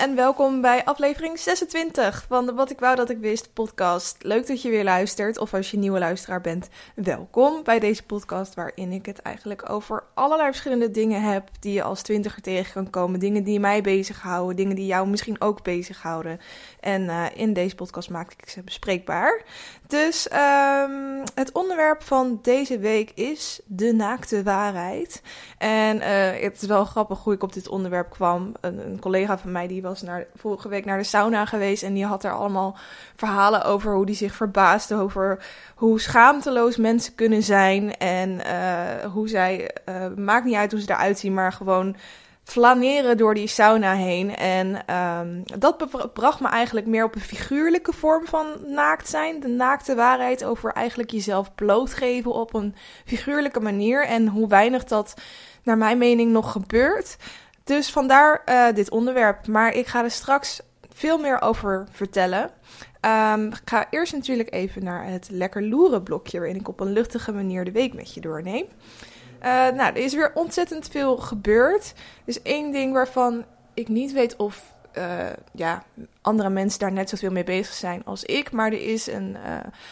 en welkom bij aflevering 26 van de Wat ik wou dat ik wist podcast. Leuk dat je weer luistert, of als je nieuwe luisteraar bent, welkom bij deze podcast waarin ik het eigenlijk over allerlei verschillende dingen heb die je als twintiger tegen kan komen. Dingen die mij bezighouden, dingen die jou misschien ook bezighouden. En in deze podcast maak ik ze bespreekbaar. Dus het onderwerp van deze week is de naakte waarheid. En het is wel grappig hoe ik op dit onderwerp kwam. Een collega van mij die was vorige week naar de sauna geweest en die had er allemaal verhalen over hoe die zich verbaasde over hoe schaamteloos mensen kunnen zijn en hoe zij, maakt niet uit hoe ze eruit zien, maar gewoon flaneren door die sauna heen. En dat bracht me eigenlijk meer op een figuurlijke vorm van naakt zijn. De naakte waarheid over eigenlijk jezelf blootgeven op een figuurlijke manier. En hoe weinig dat naar mijn mening nog gebeurt. Dus vandaar dit onderwerp. Maar ik ga er straks veel meer over vertellen. Ik ga eerst natuurlijk even naar het lekker loeren blokje, waarin ik op een luchtige manier de week met je doorneem. Er is weer ontzettend veel gebeurd. Dus één ding waarvan ik niet weet of andere mensen daar net zoveel mee bezig zijn als ik. Maar er is een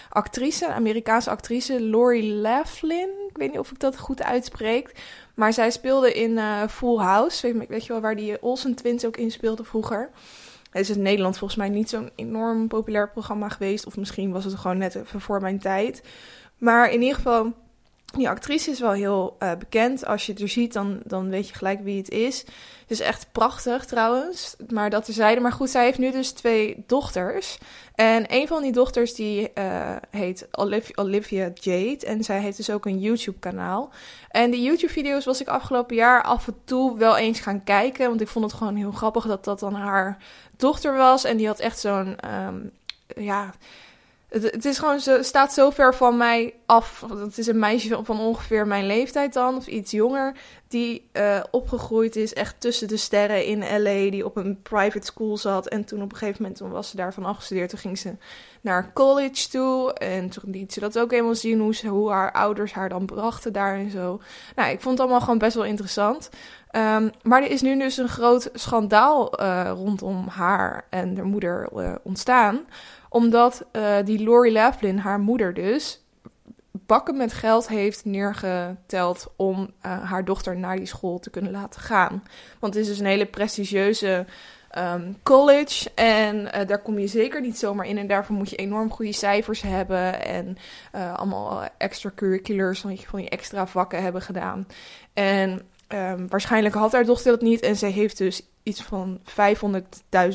actrice, een Amerikaanse actrice, Lori Loughlin. Ik weet niet of ik dat goed uitspreek. Maar zij speelde in Full House. Weet je wel, waar die Olsen Twins ook in speelden vroeger. Het is in Nederland volgens mij niet zo'n enorm populair programma geweest. Of misschien was het gewoon net even voor mijn tijd. Maar in ieder geval, die actrice is wel heel bekend. Als je het er ziet, dan weet je gelijk wie het is. Het is echt prachtig trouwens, maar dat terzijde. Maar goed, zij heeft nu dus 2 dochters. En een van die dochters die heet Olivia Jade. En zij heeft dus ook een YouTube-kanaal. En die YouTube-video's was ik afgelopen jaar af en toe wel eens gaan kijken. Want ik vond het gewoon heel grappig dat dat dan haar dochter was. En die had echt zo'n Het is gewoon zo, staat zo ver van mij af. Het is een meisje van ongeveer mijn leeftijd dan, of iets jonger, die opgegroeid is echt tussen de sterren in L.A., die op een private school zat. En toen op een gegeven moment, toen was ze daarvan afgestudeerd, toen ging ze naar college toe. En toen liet ze dat ook eenmaal zien, hoe haar ouders haar dan brachten daar en zo. Nou, ik vond het allemaal gewoon best wel interessant. Maar er is nu dus een groot schandaal rondom haar en haar moeder ontstaan. Omdat die Lori Loughlin, haar moeder dus, bakken met geld heeft neergeteld om haar dochter naar die school te kunnen laten gaan. Want het is dus een hele prestigieuze college en daar kom je zeker niet zomaar in. En daarvoor moet je enorm goede cijfers hebben en allemaal extracurriculars, want je van je extra vakken hebben gedaan. En waarschijnlijk had haar dochter dat niet en zij heeft dus iets van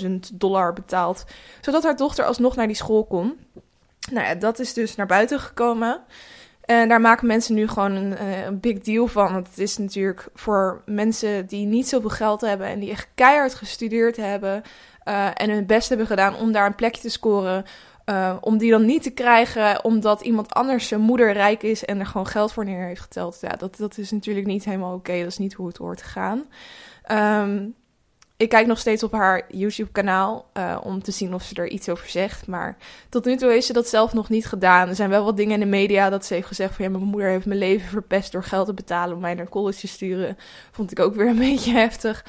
$500.000 betaald, zodat haar dochter alsnog naar die school kon. Nou ja, dat is dus naar buiten gekomen. En daar maken mensen nu gewoon een big deal van. Want het is natuurlijk voor mensen die niet zoveel geld hebben en die echt keihard gestudeerd hebben en hun best hebben gedaan om daar een plekje te scoren, om die dan niet te krijgen omdat iemand anders zijn moeder rijk is en er gewoon geld voor neer heeft geteld. Ja, dat is natuurlijk niet helemaal oké. Dat is niet hoe het hoort te gaan. Ik kijk nog steeds op haar YouTube-kanaal om te zien of ze er iets over zegt. Maar tot nu toe heeft ze dat zelf nog niet gedaan. Er zijn wel wat dingen in de media dat ze heeft gezegd van ja, mijn moeder heeft mijn leven verpest door geld te betalen om mij naar college te sturen. Vond ik ook weer een beetje heftig.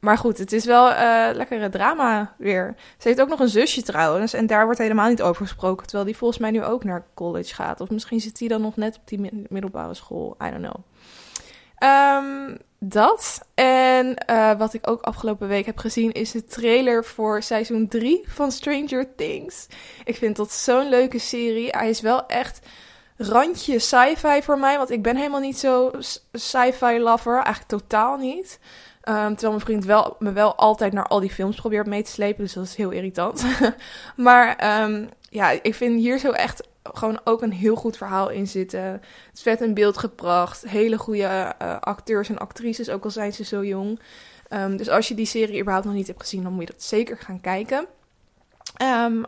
Maar goed, het is wel lekkere drama weer. Ze heeft ook nog een zusje trouwens en daar wordt helemaal niet over gesproken. Terwijl die volgens mij nu ook naar college gaat. Of misschien zit die dan nog net op die middelbare school. I don't know. Dat. En wat ik ook afgelopen week heb gezien is de trailer voor seizoen 3 van Stranger Things. Ik vind dat zo'n leuke serie. Hij is wel echt randje sci-fi voor mij, want ik ben helemaal niet zo sci-fi lover. Eigenlijk totaal niet. Terwijl mijn vriend me wel altijd naar al die films probeert mee te slepen, dus dat is heel irritant. Maar ik vind hier zo echt gewoon ook een heel goed verhaal in zitten. Het is vet in beeld gebracht. Hele goede acteurs en actrices, ook al zijn ze zo jong. Dus als je die serie überhaupt nog niet hebt gezien, dan moet je dat zeker gaan kijken.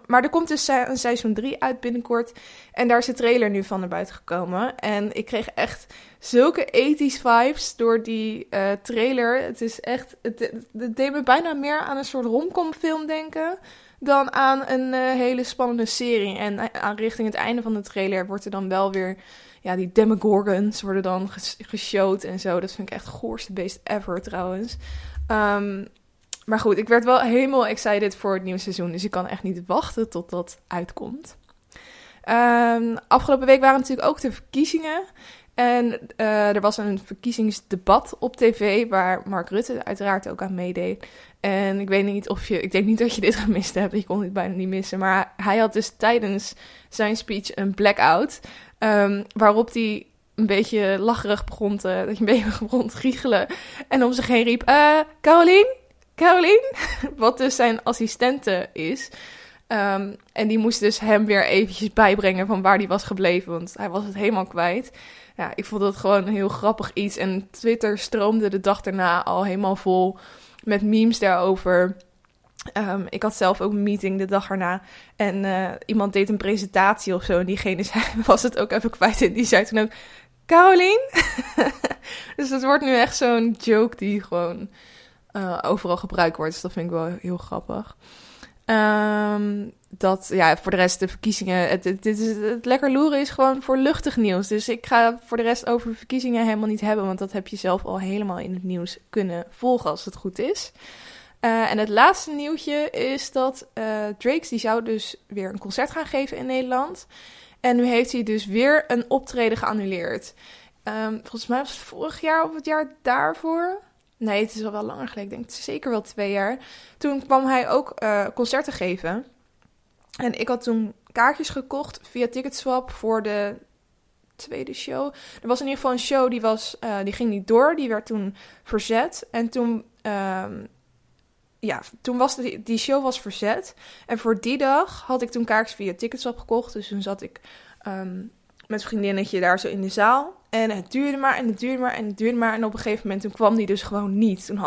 Maar er komt dus een seizoen 3 uit binnenkort. En daar is de trailer nu van naar buiten gekomen. En ik kreeg echt zulke 80s vibes door die trailer. Het is echt, het deed me bijna meer aan een soort romcomfilm denken dan aan een hele spannende serie. En aan richting het einde van de trailer wordt er dan wel weer, ja, die Demogorgons worden dan geshowd en zo. Dat vind ik echt het goorste beest ever trouwens. Maar goed, ik werd wel helemaal excited voor het nieuwe seizoen. Dus ik kan echt niet wachten tot dat uitkomt. Afgelopen week waren natuurlijk ook de verkiezingen. En er was een verkiezingsdebat op tv waar Mark Rutte uiteraard ook aan meedeed. En ik weet niet of je... Ik denk niet dat je dit gemist hebt. Je kon dit bijna niet missen. Maar hij had dus tijdens zijn speech een blackout. Waarop hij een beetje lacherig begon te... Dat je een beetje begon te giechelen. En om zich heen riep... Carolien? Wat dus zijn assistente is. En die moest dus hem weer eventjes bijbrengen van waar hij was gebleven. Want hij was het helemaal kwijt. Ja, ik vond dat gewoon een heel grappig iets. En Twitter stroomde de dag daarna al helemaal vol met memes daarover. Ik had zelf ook een meeting de dag erna. En iemand deed een presentatie of zo. En diegene was het ook even kwijt. En die zei toen ook, Carolien? Dus dat wordt nu echt zo'n joke die gewoon overal gebruikt wordt. Dus dat vind ik wel heel grappig. Voor de rest de verkiezingen. Het lekker loeren is gewoon voor luchtig nieuws. Dus ik ga voor de rest over de verkiezingen helemaal niet hebben. Want dat heb je zelf al helemaal in het nieuws kunnen volgen als het goed is. En het laatste nieuwtje is dat Drake, die zou dus weer een concert gaan geven in Nederland. En nu heeft hij dus weer een optreden geannuleerd. Volgens mij was het vorig jaar of het jaar daarvoor. Nee, het is al wel langer geleden. Ik denk het is zeker wel 2 jaar. Toen kwam hij ook concerten geven. En ik had toen kaartjes gekocht via Ticketswap voor de tweede show. Er was in ieder geval een show die ging niet door. Die werd toen verzet. En toen... toen was die show was verzet. En voor die dag had ik toen kaartjes via Ticketswap gekocht. Dus toen zat ik met een vriendinnetje daar zo in de zaal. En het duurde maar en het duurde maar en het duurde maar. En op een gegeven moment toen kwam die dus gewoon niet. Toen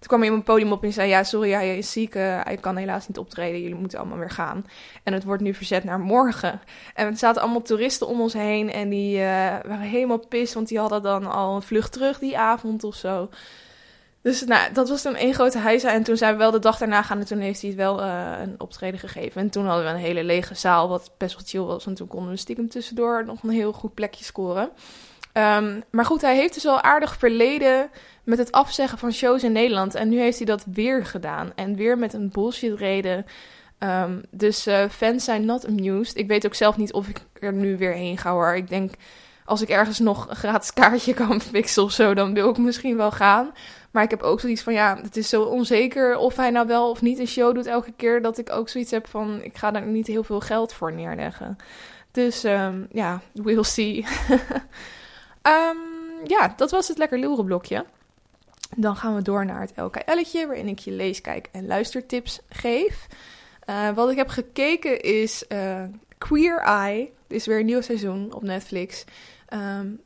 kwam iemand het podium op en zei... Ja, sorry, hij is ziek. Hij kan helaas niet optreden. Jullie moeten allemaal weer gaan. En het wordt nu verzet naar morgen. En er zaten allemaal toeristen om ons heen. En die waren helemaal pissed. Want die hadden dan al een vlucht terug die avond of zo. Dus nou, dat was toen één grote heisa. En toen zijn we wel de dag daarna gaan. En toen heeft hij het wel een optreden gegeven. En toen hadden we een hele lege zaal, wat best wel chill was. En toen konden we stiekem tussendoor nog een heel goed plekje scoren. Maar goed, hij heeft dus al aardig verleden met het afzeggen van shows in Nederland. En nu heeft hij dat weer gedaan. En weer met een bullshit reden. Dus fans zijn not amused. Ik weet ook zelf niet of ik er nu weer heen ga hoor. Ik denk, als ik ergens nog een gratis kaartje kan fixen of zo, dan wil ik misschien wel gaan. Maar ik heb ook zoiets van, ja, het is zo onzeker of hij nou wel of niet een show doet elke keer. Dat ik ook zoiets heb van, ik ga daar niet heel veel geld voor neerleggen. Dus we'll see. Dat was het lekker loeren blokje. Dan gaan we door naar het LKL'tje, waarin ik je lees, kijk en luistertips geef. Wat ik heb gekeken is Queer Eye. Het is weer een nieuw seizoen op Netflix.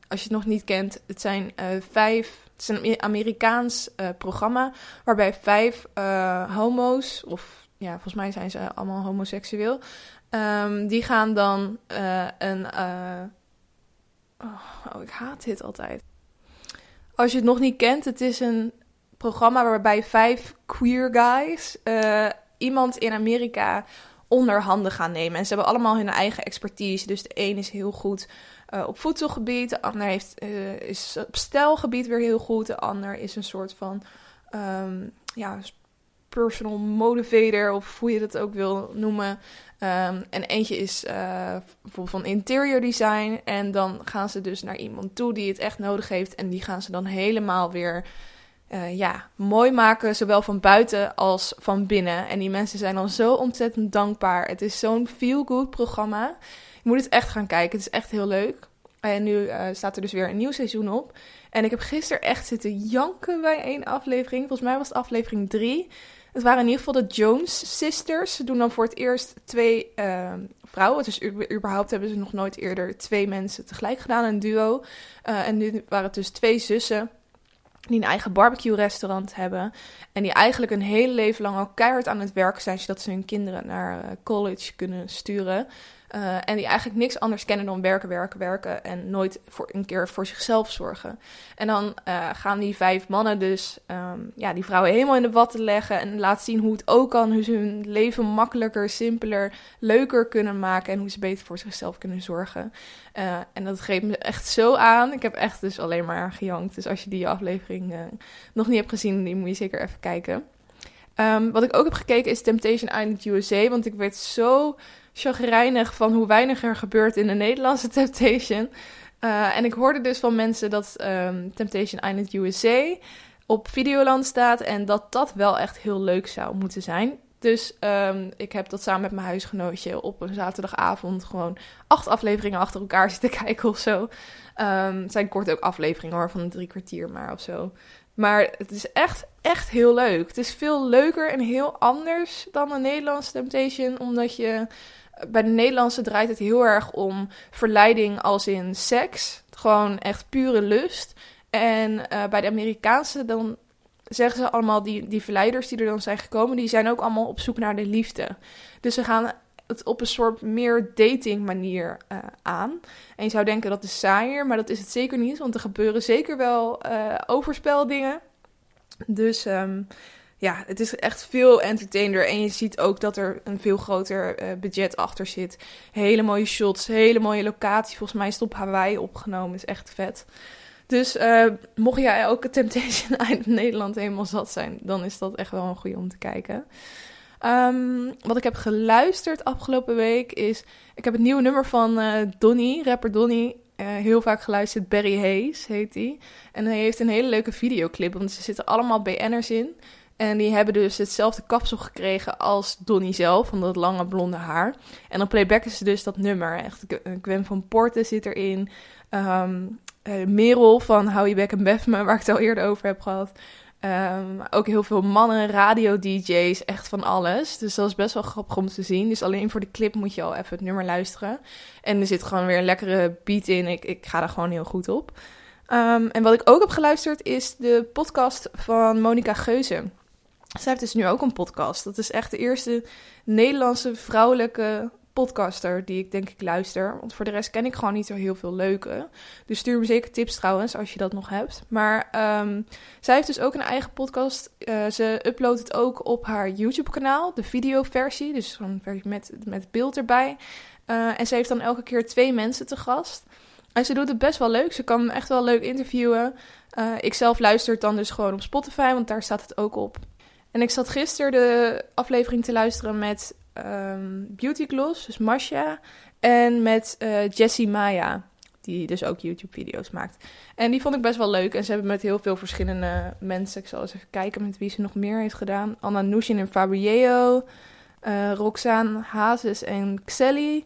Als je het nog niet kent, het is een Amerikaans programma waarbij 5 homo's, of ja, volgens mij zijn ze allemaal homoseksueel, die gaan dan ik haat dit altijd. Als je het nog niet kent, het is een programma waarbij 5 queer guys iemand in Amerika onder handen gaan nemen. En ze hebben allemaal hun eigen expertise. Dus de een is heel goed op voedselgebied. De ander is op stijlgebied weer heel goed. De ander is een soort van personal motivator, of hoe je dat ook wil noemen. En eentje is bijvoorbeeld van interior design. En dan gaan ze dus naar iemand toe die het echt nodig heeft. En die gaan ze dan helemaal weer mooi maken, zowel van buiten als van binnen. En die mensen zijn dan zo ontzettend dankbaar. Het is zo'n feel-good programma. Je moet het echt gaan kijken. Het is echt heel leuk. En nu staat er dus weer een nieuw seizoen op. En ik heb gisteren echt zitten janken bij 1 aflevering. Volgens mij was het aflevering 3. Het waren in ieder geval de Jones Sisters. Ze doen dan voor het eerst 2 vrouwen. Dus überhaupt hebben ze nog nooit eerder 2 mensen tegelijk gedaan, een duo. En nu waren het dus 2 zussen die een eigen barbecue-restaurant hebben. En die eigenlijk een hele leven lang al keihard aan het werk zijn, zodat ze hun kinderen naar college kunnen sturen. En die eigenlijk niks anders kennen dan werken... en nooit voor een keer voor zichzelf zorgen. En dan gaan die 5 mannen dus die vrouwen helemaal in de watten leggen en laten zien hoe het ook kan, hoe ze hun leven makkelijker, simpeler, leuker kunnen maken en hoe ze beter voor zichzelf kunnen zorgen. En dat greep me echt zo aan. Ik heb echt dus alleen maar gejankt. Dus als je die aflevering nog niet hebt gezien, die moet je zeker even kijken. Wat ik ook heb gekeken is Temptation Island USA, want ik werd zo chagrijnig van hoe weinig er gebeurt in de Nederlandse Temptation. En ik hoorde dus van mensen dat Temptation Island USA op Videoland staat en dat dat wel echt heel leuk zou moeten zijn. Dus ik heb dat samen met mijn huisgenootje op een zaterdagavond gewoon 8 afleveringen achter elkaar zitten kijken of zo. Het zijn kort ook afleveringen hoor, van een 3 kwartier maar of zo. Maar het is echt, echt heel leuk. Het is veel leuker en heel anders dan de Nederlandse Temptation, omdat je... Bij de Nederlandse draait het heel erg om verleiding als in seks. Gewoon echt pure lust. En bij de Amerikaanse dan zeggen ze allemaal, die verleiders die er dan zijn gekomen, die zijn ook allemaal op zoek naar de liefde. Dus ze gaan het op een soort meer dating manier aan. En je zou denken dat is saaier, maar dat is het zeker niet. Want er gebeuren zeker wel overspeldingen. Dus... Ja, het is echt veel entertainer en je ziet ook dat er een veel groter budget achter zit. Hele mooie shots, hele mooie locatie. Volgens mij is het op Hawaii opgenomen, is echt vet. Dus mocht jij ook Temptation Island Nederland helemaal zat zijn, dan is dat echt wel een goede om te kijken. Wat ik heb geluisterd afgelopen week is... Ik heb het nieuwe nummer van Donnie, rapper Donnie... heel vaak geluisterd, Barry Hayes heet die. En hij heeft een hele leuke videoclip, want er zitten allemaal BN'ers in... En die hebben dus hetzelfde kapsel gekregen als Donnie zelf, van dat lange blonde haar. En dan playbacken ze dus dat nummer. Echt, Gwen van Porten zit erin. Merel van How You Back Me, waar ik het al eerder over heb gehad. Ook heel veel mannen, radio-dj's, echt van alles. Dus dat is best wel grappig om te zien. Dus alleen voor de clip moet je al even het nummer luisteren. En er zit gewoon weer een lekkere beat in. Ik ga daar gewoon heel goed op. En wat ik ook heb geluisterd is de podcast van Monica Geuze. Zij heeft dus nu ook een podcast. Dat is echt de eerste Nederlandse vrouwelijke podcaster die ik denk ik luister. Want voor de rest ken ik gewoon niet zo heel veel leuke. Dus stuur me zeker tips trouwens als je dat nog hebt. Maar zij heeft dus ook een eigen podcast. Ze uploadt het ook op haar YouTube kanaal. De videoversie. Dus een versie met beeld erbij. En ze heeft dan elke keer 2 mensen te gast. En ze doet het best wel leuk. Ze kan echt wel leuk interviewen. Ik zelf luister het dan dus gewoon op Spotify. Want daar staat het ook op. En ik zat gisteren de aflevering te luisteren met Beauty Gloss, dus Masha, en met Jessie Maya, die dus ook YouTube-video's maakt. En die vond ik best wel leuk. En ze hebben met heel veel verschillende mensen, ik zal eens even kijken met wie ze nog meer heeft gedaan. Anna Nushin en Fabriello, Roxanne Hazes en Xelly,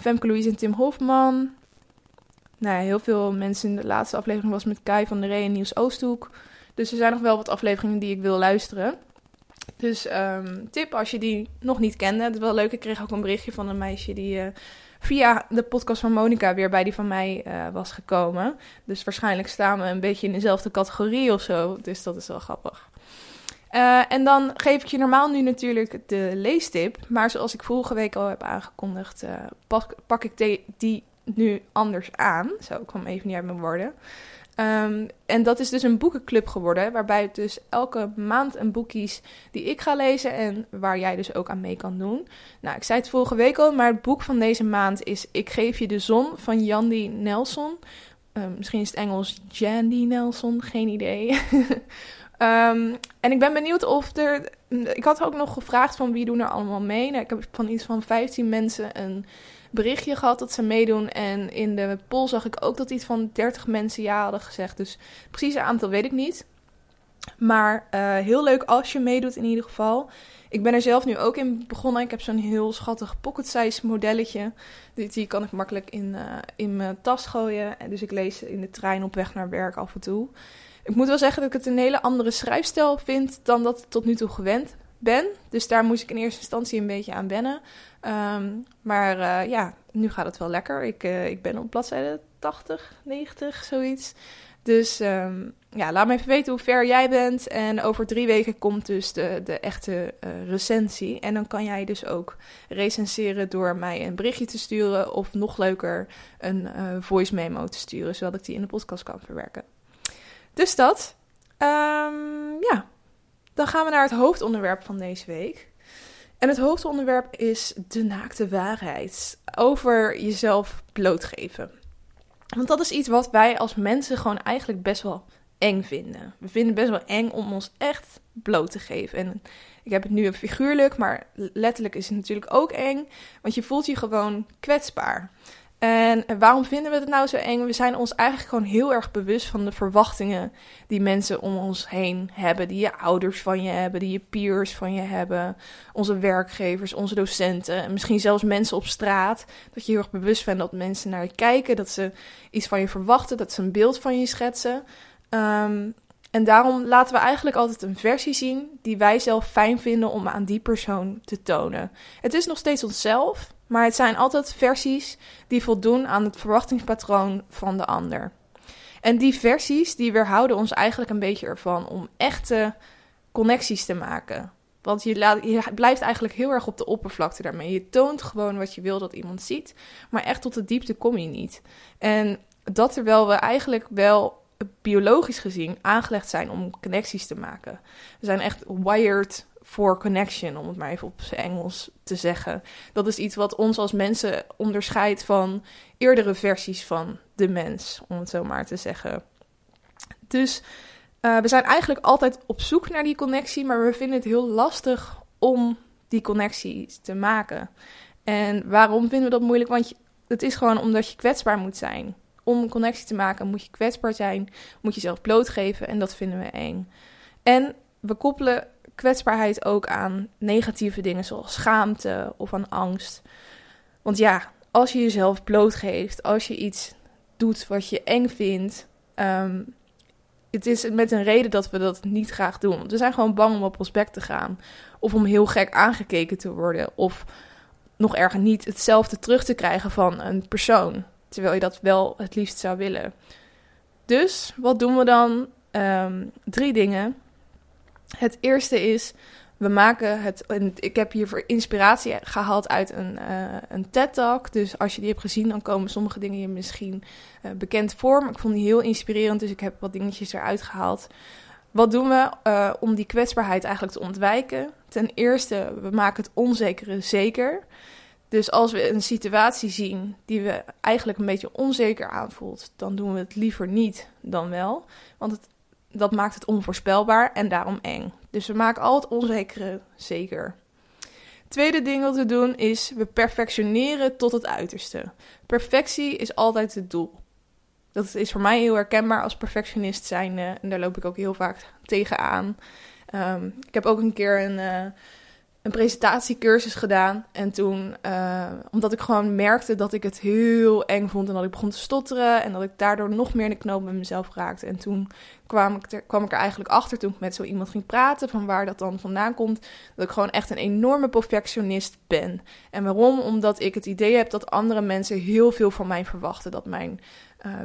Femke Louise en Tim Hofman. Nou ja, heel veel mensen in de laatste aflevering was met Kai van der Rey en Niels Oosthoek. Dus er zijn nog wel wat afleveringen die ik wil luisteren. Dus tip als je die nog niet kende. Het is wel leuk, ik kreeg ook een berichtje van een meisje die via de podcast van Monica weer bij die van mij was gekomen. Dus waarschijnlijk staan we een beetje in dezelfde categorie of zo. Dus dat is wel grappig. En dan geef ik je normaal nu natuurlijk de leestip. Maar zoals ik vorige week al heb aangekondigd, pak ik die nu anders aan. Zo, ik kwam even niet uit mijn woorden. En dat is dus een boekenclub geworden, waarbij het dus elke maand een boek kies die ik ga lezen en waar jij dus ook aan mee kan doen. Nou, ik zei het vorige week al, maar het boek van deze maand is Ik geef je de zon van Jandy Nelson. Misschien is het Engels Jandy Nelson, geen idee. En ik ben benieuwd of er... Ik had ook nog gevraagd van wie doen er allemaal mee. Nou, ik heb van iets van 15 mensen een berichtje gehad dat ze meedoen. En in de poll zag ik ook dat iets van 30 mensen ja hadden gezegd. Dus precies een aantal weet ik niet. Maar heel leuk als je meedoet in ieder geval. Ik ben er zelf nu ook in begonnen. Ik heb zo'n heel schattig pocket-size modelletje. Die kan ik makkelijk in mijn tas gooien. Dus ik lees in de trein op weg naar werk af en toe. Ik moet wel zeggen dat ik het een hele andere schrijfstijl vind dan dat ik tot nu toe gewend ben. Dus daar moest ik in eerste instantie een beetje aan wennen. Maar nu gaat het wel lekker. Ik ben op bladzijde 80, 90, zoiets. Dus laat me even weten hoe ver jij bent. En over 3 weken komt dus de echte recensie. En dan kan jij dus ook recenseren door mij een berichtje te sturen. Of nog leuker een voice memo te sturen, zodat ik die in de podcast kan verwerken. Dus dat. Dan gaan we naar het hoofdonderwerp van deze week. En het hoofdonderwerp is de naakte waarheid. Over jezelf blootgeven. Want dat is iets wat wij als mensen gewoon eigenlijk best wel eng vinden. We vinden het best wel eng om ons echt bloot te geven. En ik heb het nu figuurlijk, maar letterlijk is het natuurlijk ook eng. Want je voelt je gewoon kwetsbaar. En waarom vinden we het nou zo eng? We zijn ons eigenlijk gewoon heel erg bewust van de verwachtingen die mensen om ons heen hebben. Die je ouders van je hebben, die je peers van je hebben. Onze werkgevers, onze docenten en misschien zelfs mensen op straat. Dat je heel erg bewust bent dat mensen naar je kijken, dat ze iets van je verwachten, dat ze een beeld van je schetsen. En daarom laten we eigenlijk altijd een versie zien die wij zelf fijn vinden om aan die persoon te tonen. Het is nog steeds onszelf, maar het zijn altijd versies die voldoen aan het verwachtingspatroon van de ander. En die versies die weerhouden ons eigenlijk een beetje ervan om echte connecties te maken. Want je blijft eigenlijk heel erg op de oppervlakte daarmee. Je toont gewoon wat je wil dat iemand ziet, maar echt tot de diepte kom je niet. En dat terwijl we eigenlijk wel biologisch gezien aangelegd zijn om connecties te maken. We zijn echt wired for connection, om het maar even op zijn Engels te zeggen. Dat is iets wat ons als mensen onderscheidt van eerdere versies van de mens, om het zo maar te zeggen. Dus we zijn eigenlijk altijd op zoek naar die connectie, maar we vinden het heel lastig om die connectie te maken. En waarom vinden we dat moeilijk? Want het is gewoon omdat je kwetsbaar moet zijn. Om een connectie te maken moet je kwetsbaar zijn, moet je jezelf blootgeven en dat vinden we eng. En we koppelen kwetsbaarheid ook aan negatieve dingen zoals schaamte of aan angst. Want ja, als je jezelf blootgeeft, als je iets doet wat je eng vindt, het is met een reden dat we dat niet graag doen. Want we zijn gewoon bang om op ons bek te gaan of om heel gek aangekeken te worden of nog erger niet hetzelfde terug te krijgen van een persoon. Terwijl je dat wel het liefst zou willen. Dus, wat doen we dan? 3 dingen. Het eerste is, we maken het... En ik heb hiervoor inspiratie gehaald uit een TED-talk. Dus als je die hebt gezien, dan komen sommige dingen je misschien bekend voor. Maar ik vond die heel inspirerend, dus ik heb wat dingetjes eruit gehaald. Wat doen we om die kwetsbaarheid eigenlijk te ontwijken? Ten eerste, we maken het onzekere zeker. Dus als we een situatie zien die we eigenlijk een beetje onzeker aanvoelt, dan doen we het liever niet dan wel. Want dat maakt het onvoorspelbaar en daarom eng. Dus we maken al het onzekere zeker. Tweede ding wat we doen is, we perfectioneren tot het uiterste. Perfectie is altijd het doel. Dat is voor mij heel herkenbaar als perfectionist zijnde. En daar loop ik ook heel vaak tegenaan. Ik heb ook een keer een presentatiecursus gedaan. En toen, omdat ik gewoon merkte dat ik het heel eng vond en dat ik begon te stotteren en dat ik daardoor nog meer in de knoop met mezelf raakte. En toen kwam ik er eigenlijk achter, toen ik met zo iemand ging praten, van waar dat dan vandaan komt, dat ik gewoon echt een enorme perfectionist ben. En waarom? Omdat ik het idee heb dat andere mensen heel veel van mij verwachten. Dat mijn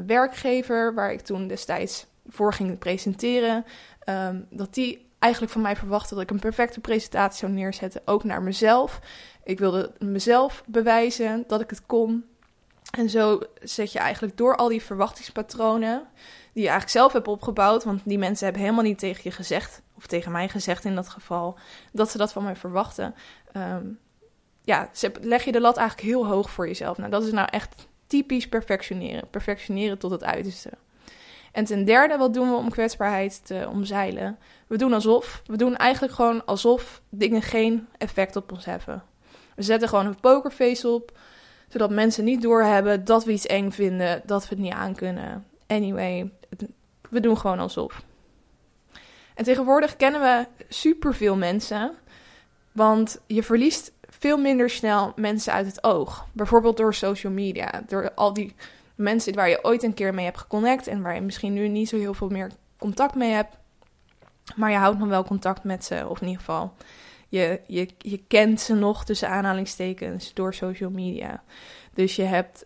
werkgever, waar ik toen destijds voor ging presenteren, dat die eigenlijk van mij verwachtte dat ik een perfecte presentatie zou neerzetten, ook naar mezelf. Ik wilde mezelf bewijzen dat ik het kon. En zo zet je eigenlijk door al die verwachtingspatronen die je eigenlijk zelf hebt opgebouwd, want die mensen hebben helemaal niet tegen je gezegd, of tegen mij gezegd in dat geval, dat ze dat van mij verwachten. Leg je de lat eigenlijk heel hoog voor jezelf. Nou, dat is nou echt typisch perfectioneren. Perfectioneren tot het uiterste. En ten derde, wat doen we om kwetsbaarheid te omzeilen? We doen eigenlijk gewoon alsof dingen geen effect op ons hebben. We zetten gewoon een pokerface op, zodat mensen niet doorhebben dat we iets eng vinden, dat we het niet aankunnen. Anyway, we doen gewoon alsof. En tegenwoordig kennen we superveel mensen, want je verliest veel minder snel mensen uit het oog. Bijvoorbeeld door social media, door al die mensen waar je ooit een keer mee hebt geconnect en waar je misschien nu niet zo heel veel meer contact mee hebt, maar je houdt nog wel contact met ze, of in ieder geval je kent ze nog tussen aanhalingstekens door social media. Dus je hebt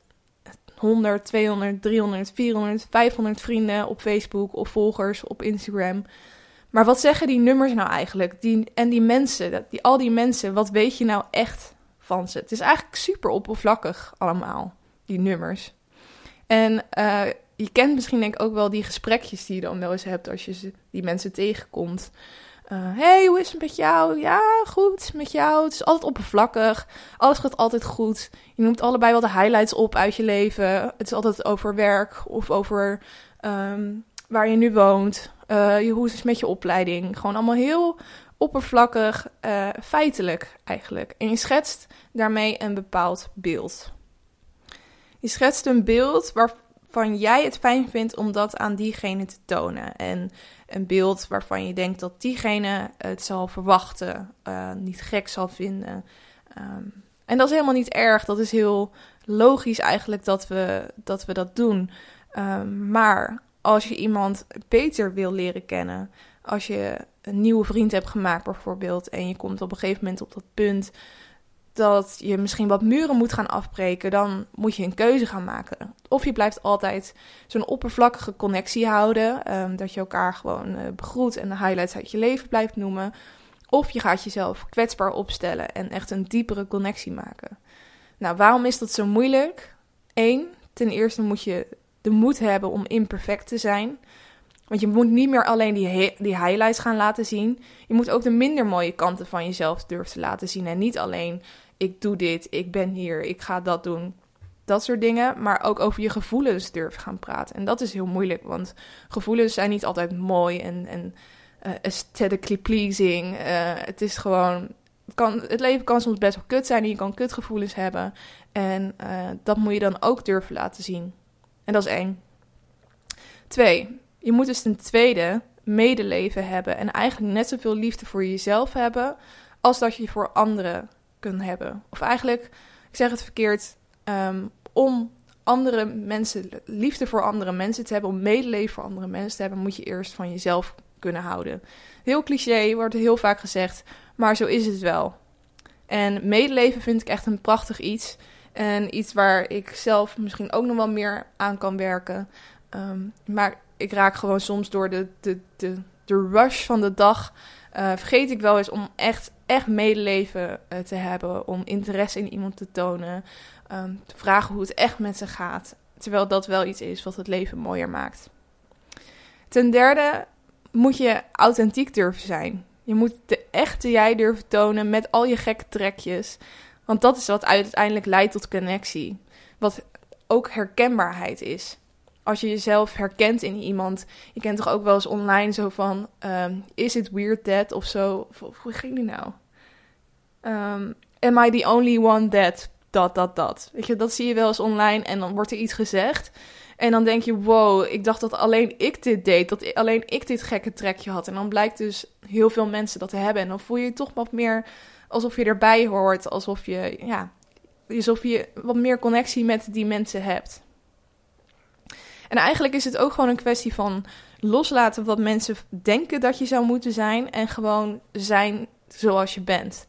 100, 200, 300, 400, 500 vrienden op Facebook of volgers op Instagram. Maar wat zeggen die nummers nou eigenlijk? Al die mensen, wat weet je nou echt van ze? Het is eigenlijk super oppervlakkig allemaal, die nummers. En je kent misschien denk ik ook wel die gesprekjes die je dan wel eens hebt als je die mensen tegenkomt. Hey, hoe is het met jou? Ja, goed, met jou. Het is altijd oppervlakkig. Alles gaat altijd goed. Je noemt allebei wel de highlights op uit je leven. Het is altijd over werk of over waar je nu woont, hoe is het met je opleiding. Gewoon allemaal heel oppervlakkig, feitelijk eigenlijk. En je schetst daarmee een bepaald beeld. Je schetst een beeld waarvan jij het fijn vindt om dat aan diegene te tonen. En een beeld waarvan je denkt dat diegene het zal verwachten, niet gek zal vinden. En dat is helemaal niet erg. Dat is heel logisch eigenlijk dat we dat doen. Maar als je iemand beter wil leren kennen, als je een nieuwe vriend hebt gemaakt bijvoorbeeld, en je komt op een gegeven moment op dat punt dat je misschien wat muren moet gaan afbreken, dan moet je een keuze gaan maken. Of je blijft altijd zo'n oppervlakkige connectie houden, dat je elkaar gewoon begroet en de highlights uit je leven blijft noemen. Of je gaat jezelf kwetsbaar opstellen en echt een diepere connectie maken. Nou, waarom is dat zo moeilijk? 1. Ten eerste moet je de moed hebben om imperfect te zijn. Want je moet niet meer alleen die highlights gaan laten zien. Je moet ook de minder mooie kanten van jezelf durven te laten zien. En niet alleen, ik doe dit, ik ben hier, ik ga dat doen. Dat soort dingen, maar ook over je gevoelens durven gaan praten. En dat is heel moeilijk, want gevoelens zijn niet altijd mooi en aesthetically pleasing. Het is gewoon, het leven kan soms best wel kut zijn en je kan kutgevoelens hebben. En dat moet je dan ook durven laten zien. En dat is 1. 2. Je moet dus ten tweede medeleven hebben en eigenlijk net zoveel liefde voor jezelf hebben als dat je voor anderen kunt hebben. Of eigenlijk, ik zeg het verkeerd, om andere mensen, liefde voor andere mensen te hebben, om medeleven voor andere mensen te hebben, moet je eerst van jezelf kunnen houden. Heel cliché, wordt heel vaak gezegd, maar zo is het wel. En medeleven vind ik echt een prachtig iets en iets waar ik zelf misschien ook nog wel meer aan kan werken. Maar ik raak gewoon soms door de rush van de dag, vergeet ik wel eens om echt medeleven te hebben. Om interesse in iemand te tonen. Te vragen hoe het echt met ze gaat. Terwijl dat wel iets is wat het leven mooier maakt. Ten derde moet je authentiek durven zijn. Je moet de echte jij durven tonen met al je gekke trekjes. Want dat is wat uiteindelijk leidt tot connectie. Wat ook herkenbaarheid is. Als je jezelf herkent in iemand. Je kent toch ook wel eens online zo van, is it weird that? Of zo. Hoe ging die nou? Am I the only one that? Dat. Weet je, dat zie je wel eens online en dan wordt er iets gezegd. En dan denk je, wow, ik dacht dat alleen ik dit deed. Dat alleen ik dit gekke trekje had. En dan blijkt dus heel veel mensen dat te hebben. En dan voel je je toch wat meer alsof je erbij hoort. Alsof je wat meer connectie met die mensen hebt. En eigenlijk is het ook gewoon een kwestie van loslaten wat mensen denken dat je zou moeten zijn. En gewoon zijn zoals je bent.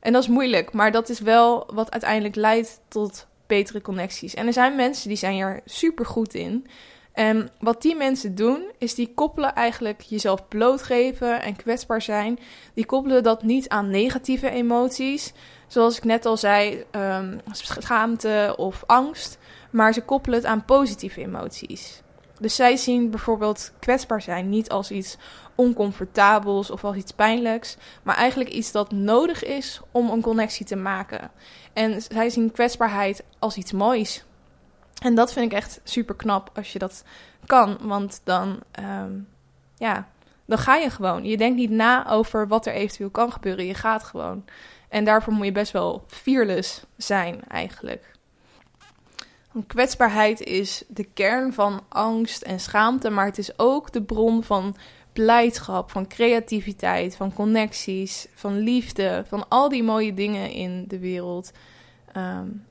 En dat is moeilijk, maar dat is wel wat uiteindelijk leidt tot betere connecties. En er zijn mensen die zijn er super goed in. En wat die mensen doen, is die koppelen eigenlijk jezelf blootgeven en kwetsbaar zijn. Die koppelen dat niet aan negatieve emoties. Zoals ik net al zei, schaamte of angst. Maar ze koppelen het aan positieve emoties. Dus zij zien bijvoorbeeld kwetsbaar zijn niet als iets oncomfortabels of als iets pijnlijks, maar eigenlijk iets dat nodig is om een connectie te maken. En zij zien kwetsbaarheid als iets moois. En dat vind ik echt super knap als je dat kan, want dan, dan ga je gewoon. Je denkt niet na over wat er eventueel kan gebeuren, je gaat gewoon. En daarvoor moet je best wel fearless zijn eigenlijk. Kwetsbaarheid is de kern van angst en schaamte, maar het is ook de bron van blijdschap, van creativiteit, van connecties, van liefde, van al die mooie dingen in de wereld.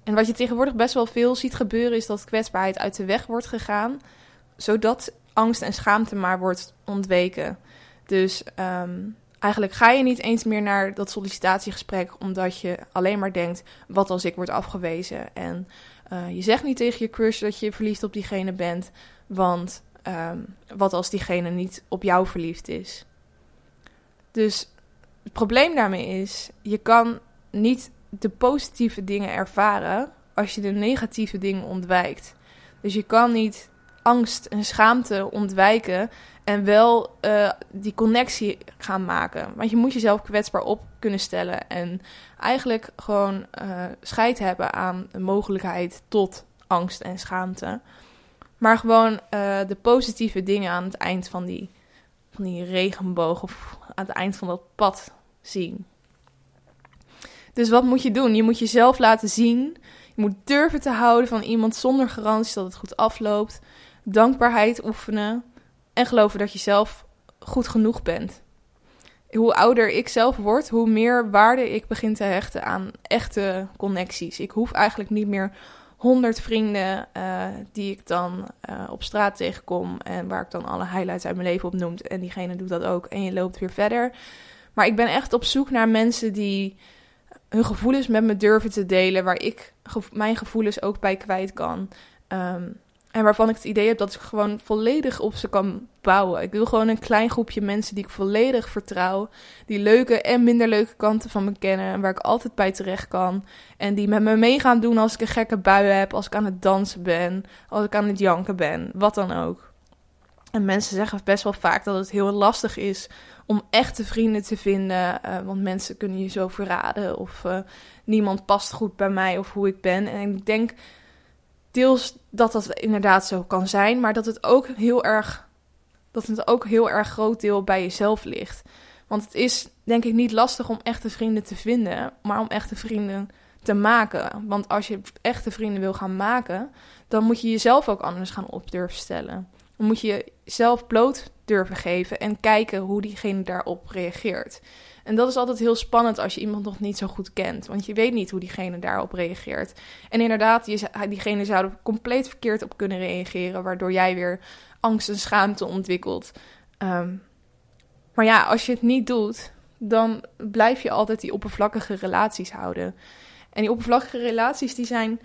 En wat je tegenwoordig best wel veel ziet gebeuren is dat kwetsbaarheid uit de weg wordt gegaan, zodat angst en schaamte maar wordt ontweken. Dus eigenlijk ga je niet eens meer naar dat sollicitatiegesprek omdat je alleen maar denkt, wat als ik word afgewezen en je zegt niet tegen je crush dat je verliefd op diegene bent, want wat als diegene niet op jou verliefd is? Dus het probleem daarmee is, je kan niet de positieve dingen ervaren als je de negatieve dingen ontwijkt. Dus je kan niet angst en schaamte ontwijken en wel die connectie gaan maken. Want je moet jezelf kwetsbaar op kunnen stellen en eigenlijk gewoon scheid hebben aan de mogelijkheid tot angst en schaamte. Maar gewoon de positieve dingen aan het eind van die regenboog of aan het eind van dat pad zien. Dus wat moet je doen? Je moet jezelf laten zien. Je moet durven te houden van iemand zonder garantie dat het goed afloopt. Dankbaarheid oefenen. En geloven dat je zelf goed genoeg bent. Hoe ouder ik zelf word, hoe meer waarde ik begin te hechten aan echte connecties. Ik hoef eigenlijk niet meer 100 vrienden die ik dan op straat tegenkom. En waar ik dan alle highlights uit mijn leven opnoem. En diegene doet dat ook. En je loopt weer verder. Maar ik ben echt op zoek naar mensen die hun gevoelens met me durven te delen, waar ik mijn gevoelens ook bij kwijt kan. En waarvan ik het idee heb dat ik gewoon volledig op ze kan bouwen. Ik wil gewoon een klein groepje mensen die ik volledig vertrouw, die leuke en minder leuke kanten van me kennen, en waar ik altijd bij terecht kan. En die met me mee gaan doen als ik een gekke bui heb, als ik aan het dansen ben, als ik aan het janken ben, wat dan ook. En mensen zeggen best wel vaak dat het heel lastig is om echte vrienden te vinden. Want mensen kunnen je zo verraden. Of niemand past goed bij mij of hoe ik ben. En ik denk deels dat dat inderdaad zo kan zijn. Maar dat het ook heel erg groot deel bij jezelf ligt. Want het is denk ik niet lastig om echte vrienden te vinden. Maar om echte vrienden te maken. Want als je echte vrienden wil gaan maken, dan moet je jezelf ook anders gaan op durven stellen. Dan moet je jezelf bloot durven geven en kijken hoe diegene daarop reageert. En dat is altijd heel spannend als je iemand nog niet zo goed kent. Want je weet niet hoe diegene daarop reageert. En inderdaad, diegene zou er compleet verkeerd op kunnen reageren, waardoor jij weer angst en schaamte ontwikkelt. Maar ja, als je het niet doet, dan blijf je altijd die oppervlakkige relaties houden. En die oppervlakkige relaties die zijn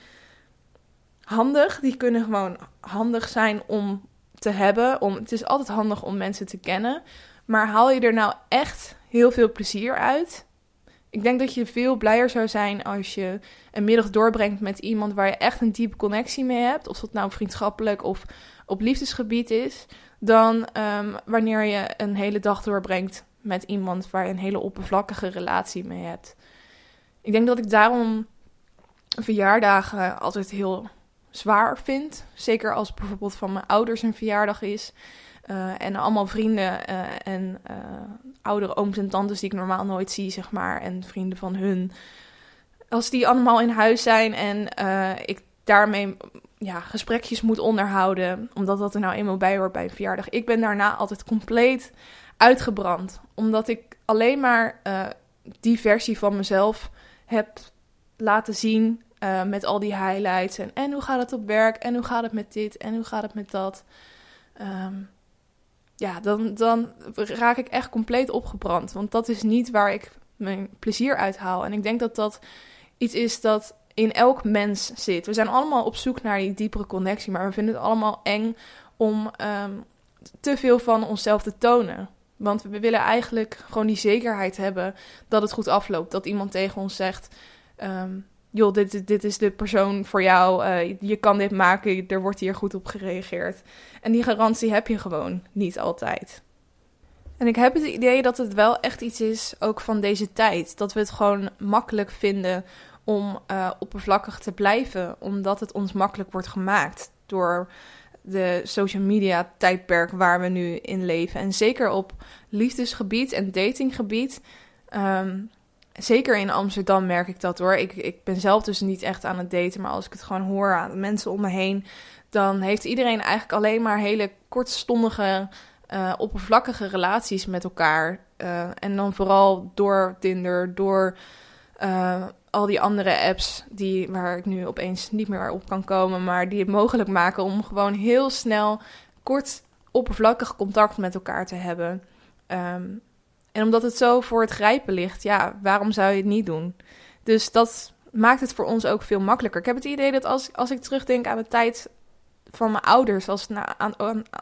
handig. Die kunnen gewoon handig zijn om te hebben. Het is altijd handig om mensen te kennen. Maar haal je er nou echt heel veel plezier uit? Ik denk dat je veel blijer zou zijn als je een middag doorbrengt met iemand waar je echt een diepe connectie mee hebt. Of dat nou vriendschappelijk of op liefdesgebied is. Dan wanneer je een hele dag doorbrengt met iemand waar je een hele oppervlakkige relatie mee hebt. Ik denk dat ik daarom verjaardagen altijd heel zwaar vind. Zeker als bijvoorbeeld van mijn ouders een verjaardag is. En allemaal vrienden en oudere ooms en tantes die ik normaal nooit zie, zeg maar. En vrienden van hun. Als die allemaal in huis zijn en ik daarmee gesprekjes moet onderhouden. Omdat dat er nou eenmaal bij hoort bij een verjaardag. Ik ben daarna altijd compleet uitgebrand. Omdat ik alleen maar die versie van mezelf heb laten zien. Met al die highlights en hoe gaat het op werk en hoe gaat het met dit en hoe gaat het met dat. Dan raak ik echt compleet opgebrand. Want dat is niet waar ik mijn plezier uit haal. En ik denk dat dat iets is dat in elk mens zit. We zijn allemaal op zoek naar die diepere connectie. Maar we vinden het allemaal eng om te veel van onszelf te tonen. Want we willen eigenlijk gewoon die zekerheid hebben dat het goed afloopt. Dat iemand tegen ons zegt, joh, dit is de persoon voor jou, je kan dit maken, er wordt hier goed op gereageerd. En die garantie heb je gewoon niet altijd. En ik heb het idee dat het wel echt iets is, ook van deze tijd. Dat we het gewoon makkelijk vinden om oppervlakkig te blijven, omdat het ons makkelijk wordt gemaakt door de social media tijdperk waar we nu in leven. En zeker op liefdesgebied en datinggebied. Zeker in Amsterdam merk ik dat hoor. Ik ben zelf dus niet echt aan het daten. Maar als ik het gewoon hoor aan mensen om me heen, dan heeft iedereen eigenlijk alleen maar hele kortstondige, oppervlakkige relaties met elkaar. En dan vooral door Tinder, door al die andere apps waar ik nu opeens niet meer op kan komen. Maar die het mogelijk maken om gewoon heel snel kort oppervlakkig contact met elkaar te hebben. En omdat het zo voor het grijpen ligt, waarom zou je het niet doen? Dus dat maakt het voor ons ook veel makkelijker. Ik heb het idee dat als ik terugdenk aan de tijd van mijn ouders, als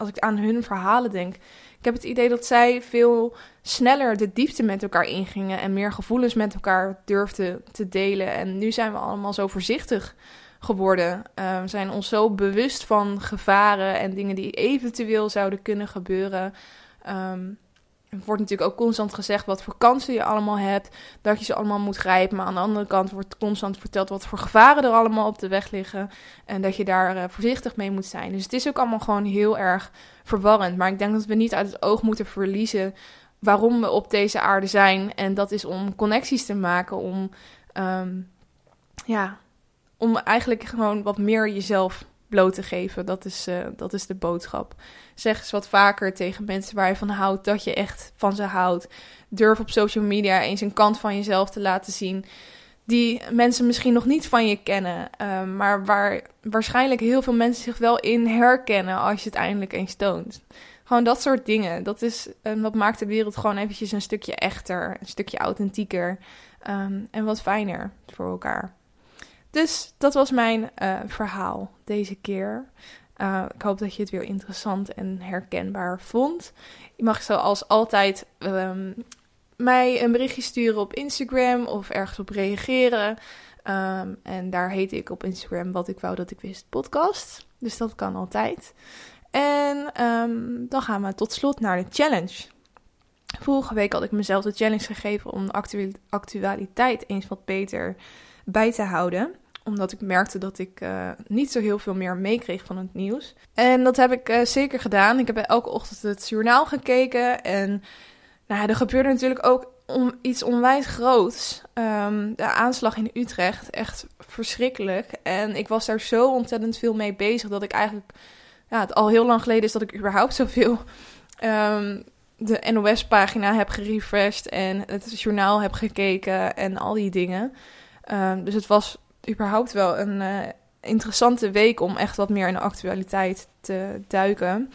ik aan hun verhalen denk, ik heb het idee dat zij veel sneller de diepte met elkaar ingingen en meer gevoelens met elkaar durfden te delen. En nu zijn we allemaal zo voorzichtig geworden. We zijn ons zo bewust van gevaren en dingen die eventueel zouden kunnen gebeuren. wordt natuurlijk ook constant gezegd wat voor kansen je allemaal hebt, dat je ze allemaal moet grijpen. Maar aan de andere kant wordt constant verteld wat voor gevaren er allemaal op de weg liggen en dat je daar voorzichtig mee moet zijn. Dus het is ook allemaal gewoon heel erg verwarrend. Maar ik denk dat we niet uit het oog moeten verliezen waarom we op deze aarde zijn. En dat is om connecties te maken, om eigenlijk gewoon wat meer jezelf bloot te geven. Dat is de boodschap. Zeg eens wat vaker tegen mensen waar je van houdt, dat je echt van ze houdt. Durf op social media eens een kant van jezelf te laten zien die mensen misschien nog niet van je kennen, maar waar waarschijnlijk heel veel mensen zich wel in herkennen als je het eindelijk eens toont. Gewoon dat soort dingen. Dat maakt de wereld gewoon eventjes een stukje echter, een stukje authentieker en wat fijner voor elkaar. Dus dat was mijn verhaal deze keer. Ik hoop dat je het weer interessant en herkenbaar vond. Je mag zoals altijd mij een berichtje sturen op Instagram of ergens op reageren. En daar heet ik op Instagram Wat Ik Wou Dat Ik Wist podcast. Dus dat kan altijd. En dan gaan we tot slot naar de challenge. Vorige week had ik mezelf de challenge gegeven om de actualiteit eens wat beter bij te houden, omdat ik merkte dat ik niet zo heel veel meer meekreeg van het nieuws. En dat heb ik zeker gedaan. Ik heb elke ochtend het journaal gekeken en er gebeurde natuurlijk ook iets onwijs groots. De aanslag in Utrecht, echt verschrikkelijk. En ik was daar zo ontzettend veel mee bezig dat ik eigenlijk, het al heel lang geleden is dat ik überhaupt zoveel de NOS-pagina heb gerefreshed en het journaal heb gekeken en al die dingen. Dus het was überhaupt wel een interessante week om echt wat meer in de actualiteit te duiken.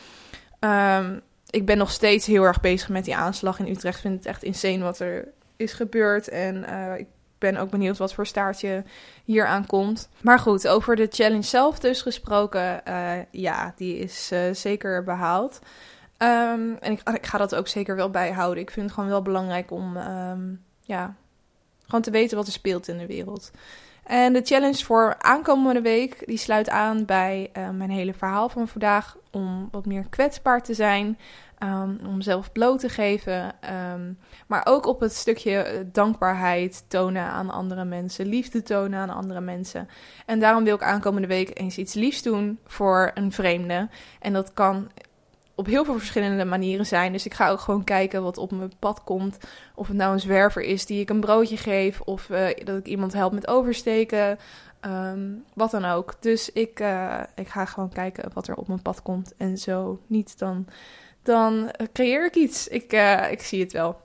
Ik ben nog steeds heel erg bezig met die aanslag in Utrecht. Ik vind het echt insane wat er is gebeurd. En ik ben ook benieuwd wat voor staartje hier aan komt. Maar goed, over de challenge zelf dus gesproken. Die is zeker behaald. En ik ga dat ook zeker wel bijhouden. Ik vind het gewoon wel belangrijk om gewoon te weten wat er speelt in de wereld. En de challenge voor aankomende week, die sluit aan bij mijn hele verhaal van vandaag. Om wat meer kwetsbaar te zijn. Om zelf bloot te geven. Maar ook op het stukje dankbaarheid tonen aan andere mensen. Liefde tonen aan andere mensen. En daarom wil ik aankomende week eens iets liefs doen voor een vreemde. En dat kan op heel veel verschillende manieren zijn. Dus ik ga ook gewoon kijken wat op mijn pad komt. Of het nou een zwerver is die ik een broodje geef. Of dat ik iemand help met oversteken. Wat dan ook. Dus ik ga gewoon kijken wat er op mijn pad komt. En zo niet, dan creëer ik iets. Ik zie het wel.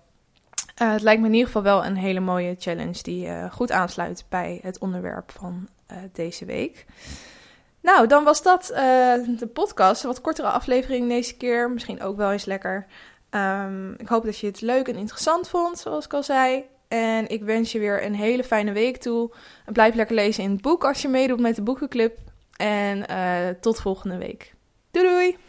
Het lijkt me in ieder geval wel een hele mooie challenge die goed aansluit bij het onderwerp van deze week. Nou, dan was dat de podcast. Een wat kortere aflevering deze keer. Misschien ook wel eens lekker. Ik hoop dat je het leuk en interessant vond, zoals ik al zei. En ik wens je weer een hele fijne week toe. Blijf lekker lezen in het boek als je meedoet met de boekenclub. En tot volgende week. Doei doei!